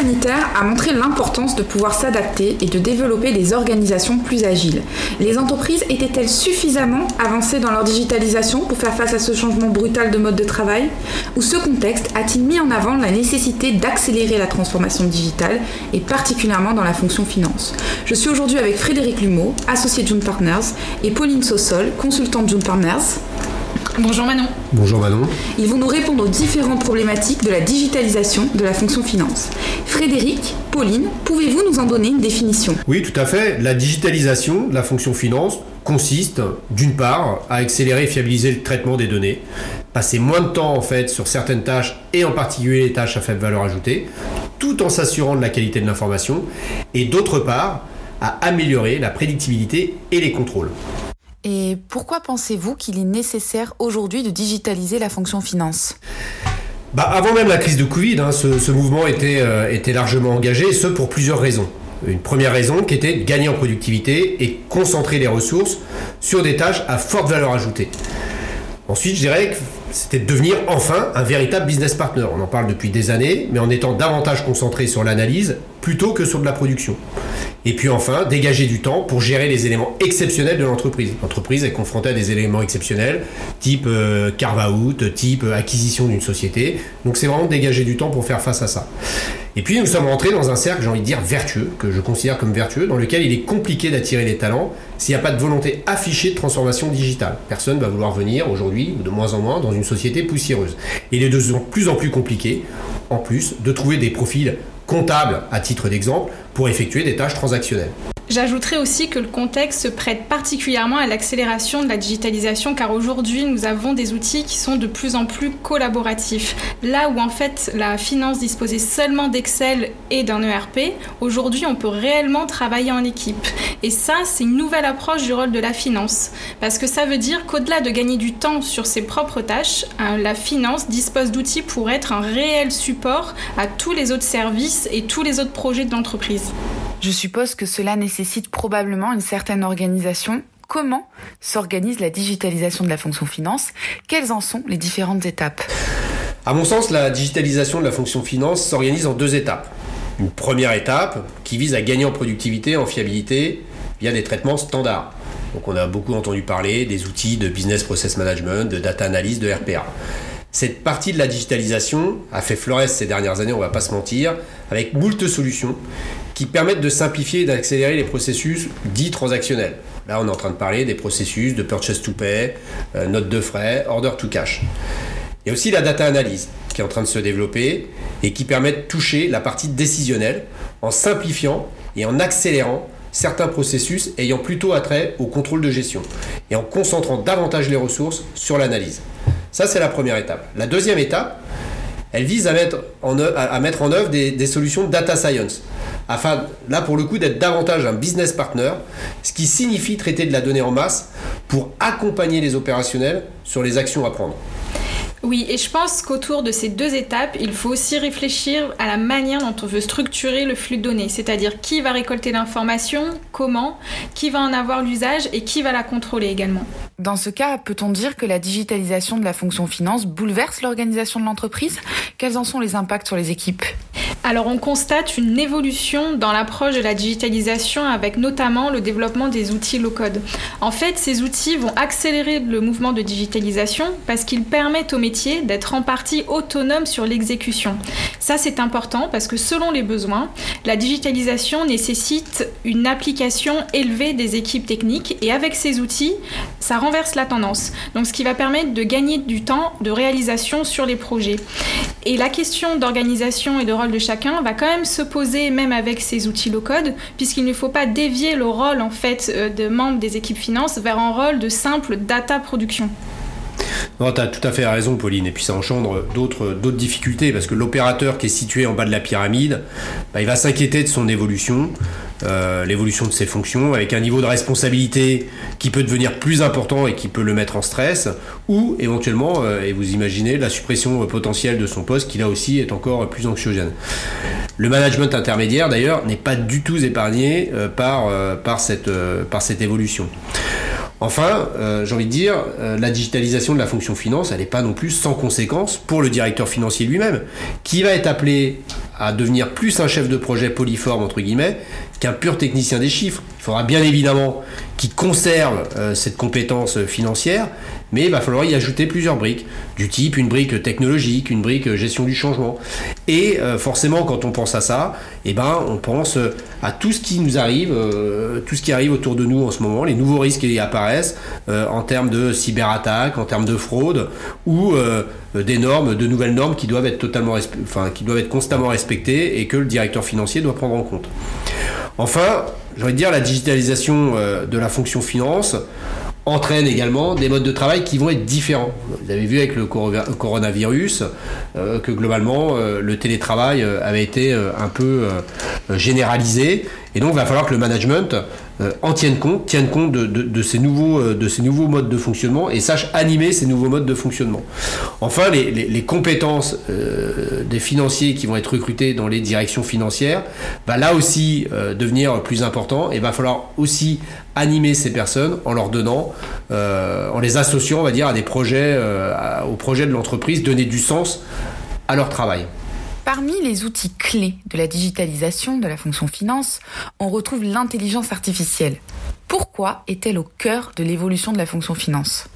sanitaire a montré l'importance de pouvoir s'adapter et de développer des organisations plus agiles. Les entreprises étaient-elles suffisamment avancées dans leur digitalisation pour faire face à ce changement brutal de mode de travail ? Ou ce contexte a-t-il mis en avant la nécessité d'accélérer la transformation digitale, et particulièrement dans la fonction finance ? Je suis aujourd'hui avec Frédéric Lumeau, associé June Partners, et Pauline Saussol, consultante June Partners. Bonjour Manon. Bonjour Manon. Ils vont nous répondre aux différentes problématiques de la digitalisation de la fonction finance. Frédéric, Pauline, pouvez-vous nous en donner une définition ? Oui, tout à fait. La digitalisation de la fonction finance consiste, d'une part, à accélérer et fiabiliser le traitement des données, passer moins de temps en fait sur certaines tâches et en particulier les tâches à faible valeur ajoutée, tout en s'assurant de la qualité de l'information, et d'autre part, à améliorer la prédictibilité et les contrôles. Et pourquoi pensez-vous qu'il est nécessaire aujourd'hui de digitaliser la fonction finance ? Avant même la crise de Covid, ce mouvement était largement engagé, et ce pour plusieurs raisons. Une première raison qui était de gagner en productivité et concentrer les ressources sur des tâches à forte valeur ajoutée. Ensuite, je dirais que c'était de devenir enfin un véritable business partner. On en parle depuis des années, mais en étant davantage concentré sur l'analyse plutôt que sur de la production. Et puis enfin, dégager du temps pour gérer les éléments exceptionnels de l'entreprise. L'entreprise est confrontée à des éléments exceptionnels, type carve-out, type acquisition d'une société. Donc c'est vraiment dégager du temps pour faire face à ça. Et puis nous sommes rentrés dans un cercle, j'ai envie de dire, vertueux, que je considère comme vertueux, dans lequel il est compliqué d'attirer les talents s'il n'y a pas de volonté affichée de transformation digitale. Personne ne va vouloir venir aujourd'hui, ou de moins en moins, dans une société poussiéreuse. Et il est de plus en plus compliqué, en plus, de trouver des profils comptable, à titre d'exemple, pour effectuer des tâches transactionnelles. J'ajouterai aussi que le contexte se prête particulièrement à l'accélération de la digitalisation, car aujourd'hui nous avons des outils qui sont de plus en plus collaboratifs. Là où en fait la finance disposait seulement d'Excel et d'un ERP, aujourd'hui on peut réellement travailler en équipe. Et ça, c'est une nouvelle approche du rôle de la finance, parce que ça veut dire qu'au-delà de gagner du temps sur ses propres tâches, la finance dispose d'outils pour être un réel support à tous les autres services et tous les autres projets de l'entreprise. Je suppose que cela nécessite probablement une certaine organisation. Comment s'organise la digitalisation de la fonction finance ? Quelles en sont les différentes étapes ? À mon sens, la digitalisation de la fonction finance s'organise en deux étapes. Une première étape qui vise à gagner en productivité, en fiabilité, via des traitements standards. Donc on a beaucoup entendu parler des outils de business process management, de data analyse, de RPA. Cette partie de la digitalisation a fait florès ces dernières années, on ne va pas se mentir, avec moult solutions qui permettent de simplifier et d'accélérer les processus dits transactionnels. Là, on est en train de parler des processus de purchase to pay, note de frais, order to cash. Il y a aussi la data analyse qui est en train de se développer et qui permet de toucher la partie décisionnelle en simplifiant et en accélérant certains processus ayant plutôt attrait au contrôle de gestion et en concentrant davantage les ressources sur l'analyse. Ça, c'est la première étape. La deuxième étape, elle vise à mettre en œuvre des solutions de data science, afin, là pour le coup, d'être davantage un business partner, ce qui signifie traiter de la donnée en masse pour accompagner les opérationnels sur les actions à prendre. Oui, et je pense qu'autour de ces deux étapes, il faut aussi réfléchir à la manière dont on veut structurer le flux de données, c'est-à-dire qui va récolter l'information, comment, qui va en avoir l'usage et qui va la contrôler également. Dans ce cas, peut-on dire que la digitalisation de la fonction finance bouleverse l'organisation de l'entreprise ? Quels en sont les impacts sur les équipes ? Alors on constate une évolution dans l'approche de la digitalisation avec notamment le développement des outils low-code. En fait, ces outils vont accélérer le mouvement de digitalisation parce qu'ils permettent aux métiers d'être en partie autonomes sur l'exécution. Ça, c'est important parce que selon les besoins, la digitalisation nécessite une application élevée des équipes techniques et avec ces outils, ça renverse la tendance. Donc ce qui va permettre de gagner du temps de réalisation sur les projets. Et la question d'organisation et de rôle de chacun va quand même se poser, même avec ces outils low-code, puisqu'il ne faut pas dévier le rôle en fait de membres des équipes finance vers un rôle de simple data production. Non, tu as tout à fait raison, Pauline, et puis ça engendre d'autres difficultés, parce que l'opérateur qui est situé en bas de la pyramide, il va s'inquiéter de son évolution, l'évolution de ses fonctions, avec un niveau de responsabilité qui peut devenir plus important et qui peut le mettre en stress, ou éventuellement, et vous imaginez, la suppression potentielle de son poste, qui là aussi est encore plus anxiogène. Le management intermédiaire, d'ailleurs, n'est pas du tout épargné par cette évolution. Enfin, j'ai envie de dire, la digitalisation de la fonction finance, elle n'est pas non plus sans conséquences pour le directeur financier lui-même, qui va être appelé à devenir plus un chef de projet polyforme, entre guillemets, qu'un pur technicien des chiffres. Il faudra bien évidemment qu'il conserve cette compétence financière, mais il va falloir y ajouter plusieurs briques, du type une brique technologique, une brique gestion du changement. Et forcément, quand on pense à ça, on pense à tout ce qui nous arrive, tout ce qui arrive autour de nous en ce moment, les nouveaux risques qui apparaissent en termes de cyberattaques, en termes de fraude, ou des normes, de nouvelles normes qui doivent être constamment respectées et que le directeur financier doit prendre en compte. Enfin, j'ai envie de dire, la digitalisation de la fonction finance entraîne également des modes de travail qui vont être différents. Vous avez vu avec le coronavirus que globalement le télétravail avait été un peu généralisé, et donc il va falloir que le management en tienne compte de ces nouveaux modes de fonctionnement et sache animer ces nouveaux modes de fonctionnement. Enfin, les compétences des financiers qui vont être recrutés dans les directions financières va là aussi devenir plus important, et va falloir aussi animer ces personnes en leur donnant, en les associant, on va dire, à des projets, aux projets de l'entreprise, donner du sens à leur travail. Parmi les outils clés de la digitalisation de la fonction finance, on retrouve l'intelligence artificielle. Pourquoi est-elle au cœur de l'évolution de la fonction finance ?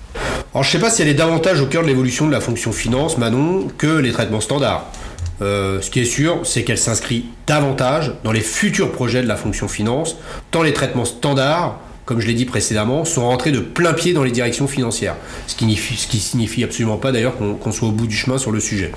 Alors, je ne sais pas si elle est davantage au cœur de l'évolution de la fonction finance, Manon, que les traitements standards. Ce qui est sûr, c'est qu'elle s'inscrit davantage dans les futurs projets de la fonction finance, tant les traitements standards, comme je l'ai dit précédemment, sont rentrés de plein pied dans les directions financières. Ce qui signifie absolument pas d'ailleurs qu'on soit au bout du chemin sur le sujet.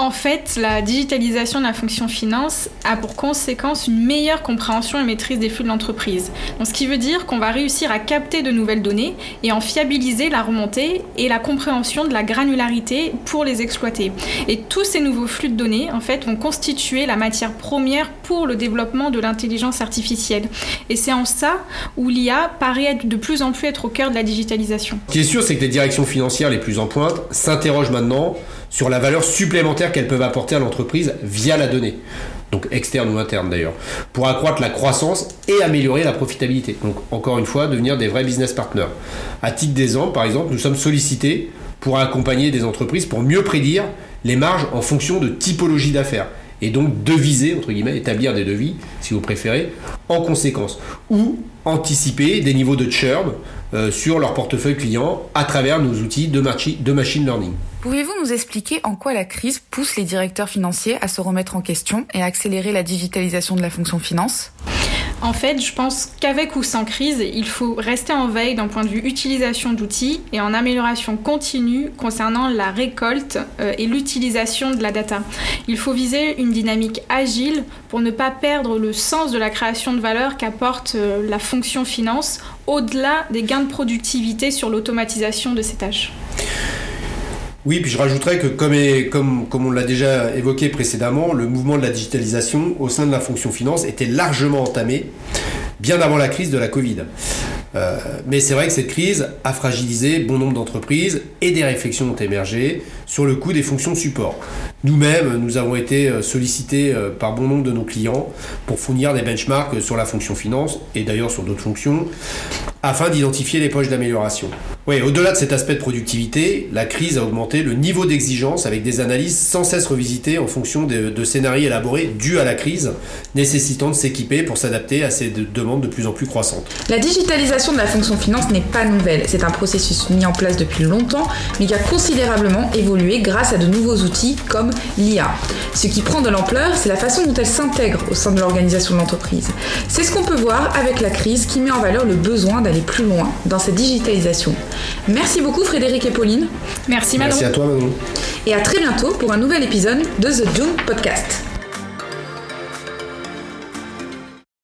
En fait, la digitalisation de la fonction finance a pour conséquence une meilleure compréhension et maîtrise des flux de l'entreprise. Donc, ce qui veut dire qu'on va réussir à capter de nouvelles données et en fiabiliser la remontée et la compréhension de la granularité pour les exploiter. Et tous ces nouveaux flux de données, en fait, vont constituer la matière première pour le développement de l'intelligence artificielle. Et c'est en ça où l'IA paraît de plus en plus être au cœur de la digitalisation. Ce qui est sûr, c'est que les directions financières les plus en pointe s'interrogent maintenant sur la valeur supplémentaire qu'elles peuvent apporter à l'entreprise via la donnée, donc externe ou interne d'ailleurs, pour accroître la croissance et améliorer la profitabilité. Donc encore une fois, devenir des vrais business partners. À titre d'exemple, par exemple, nous sommes sollicités pour accompagner des entreprises pour mieux prédire les marges en fonction de typologie d'affaires, et donc deviser, entre guillemets, établir des devis, si vous préférez, en conséquence, ou anticiper des niveaux de churn sur leur portefeuille client à travers nos outils de machine learning. Pouvez-vous nous expliquer en quoi la crise pousse les directeurs financiers à se remettre en question et à accélérer la digitalisation de la fonction finance ? En fait, je pense qu'avec ou sans crise, il faut rester en veille d'un point de vue utilisation d'outils et en amélioration continue concernant la récolte et l'utilisation de la data. Il faut viser une dynamique agile pour ne pas perdre le sens de la création de valeur qu'apporte la fonction finance au-delà des gains de productivité sur l'automatisation de ces tâches. Oui, puis je rajouterais que comme on l'a déjà évoqué précédemment, le mouvement de la digitalisation au sein de la fonction finance était largement entamé bien avant la crise de la Covid. Mais c'est vrai que cette crise a fragilisé bon nombre d'entreprises et des réflexions ont émergé sur le coût des fonctions de support. Nous-mêmes, nous avons été sollicités par bon nombre de nos clients pour fournir des benchmarks sur la fonction finance et d'ailleurs sur d'autres fonctions afin d'identifier les poches d'amélioration. Oui, au-delà de cet aspect de productivité, la crise a augmenté le niveau d'exigence avec des analyses sans cesse revisitées en fonction de scénarios élaborés dus à la crise, nécessitant de s'équiper pour s'adapter à ces demandes de plus en plus croissantes. La digitalisation de la fonction finance n'est pas nouvelle. C'est un processus mis en place depuis longtemps, mais qui a considérablement évolué grâce à de nouveaux outils comme l'IA. Ce qui prend de l'ampleur, c'est la façon dont elle s'intègre au sein de l'organisation de l'entreprise. C'est ce qu'on peut voir avec la crise qui met en valeur le besoin d'aller plus loin dans cette digitalisation. Merci beaucoup Frédéric et Pauline. Merci Manon. Merci à toi Manon. Et à très bientôt pour un nouvel épisode de The June Podcast.